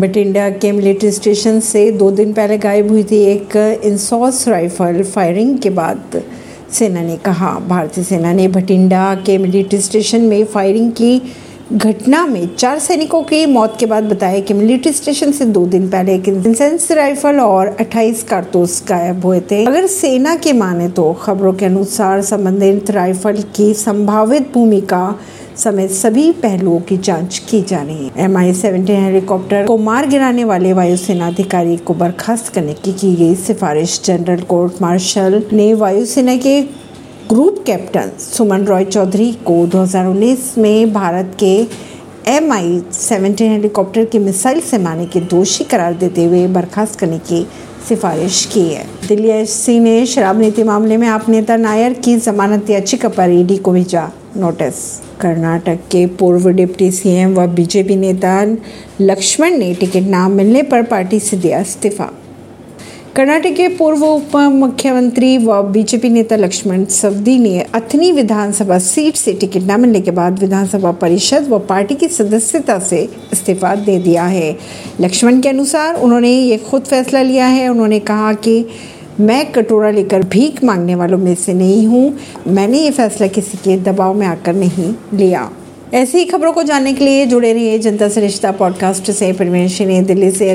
बठिंडा के military station से 2 दिन पहले गायब हुई थी एक इंसास राइफल। फायरिंग के बाद सेना ने कहा, भारतीय सेना ने बठिंडा के मिलिट्री स्टेशन में फायरिंग की घटना में 4 सैनिकों की मौत के बाद बताया कि मिलिट्री स्टेशन से 2 दिन पहले एक इंसास राइफल और 28 कारतूस गायब हुए थे। अगर सेना के माने तो खबरों के अनुसार संबंधित राइफल की संभावित भूमिका समेत सभी पहलुओं की जांच की जा रही है। MI-17 हेलीकॉप्टर को मार गिराने वाले वायुसेना अधिकारी को बर्खास्त करने की गई सिफारिश। जनरल कोर्ट मार्शल ने वायुसेना के ग्रुप कैप्टन सुमन रॉय चौधरी को 2019 में भारत के MI-17 हेलीकॉप्टर की मिसाइल से मारने के दोषी करार देते हुए बर्खास्त करने की सिफारिश की है। दिल्ली SC ने शराब नीति मामले में आप नेता नायर की जमानत याचिका पर ED को भेजा नोटिस। कर्नाटक के पूर्व डिप्टी CM व बीजेपी नेता लक्ष्मण ने टिकट ना मिलने पर पार्टी से दिया इस्तीफा। कर्नाटक के पूर्व उप मुख्यमंत्री व बीजेपी नेता लक्ष्मण सवदी ने अथनी विधानसभा सीट से टिकट न मिलने के बाद विधानसभा परिषद व पार्टी की सदस्यता से इस्तीफा दे दिया है। लक्ष्मण के अनुसार उन्होंने ये खुद फैसला लिया है। उन्होंने कहा कि मैं कटोरा लेकर भीख मांगने वालों में से नहीं हूँ। मैंने ये फैसला किसी के दबाव में आकर नहीं लिया। ऐसी खबरों को जानने के लिए जुड़े रहिए जनता से रिश्ता पॉडकास्ट से। परवीन अर्शी ने दिल्ली से।